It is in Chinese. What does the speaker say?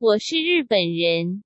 我是日本人。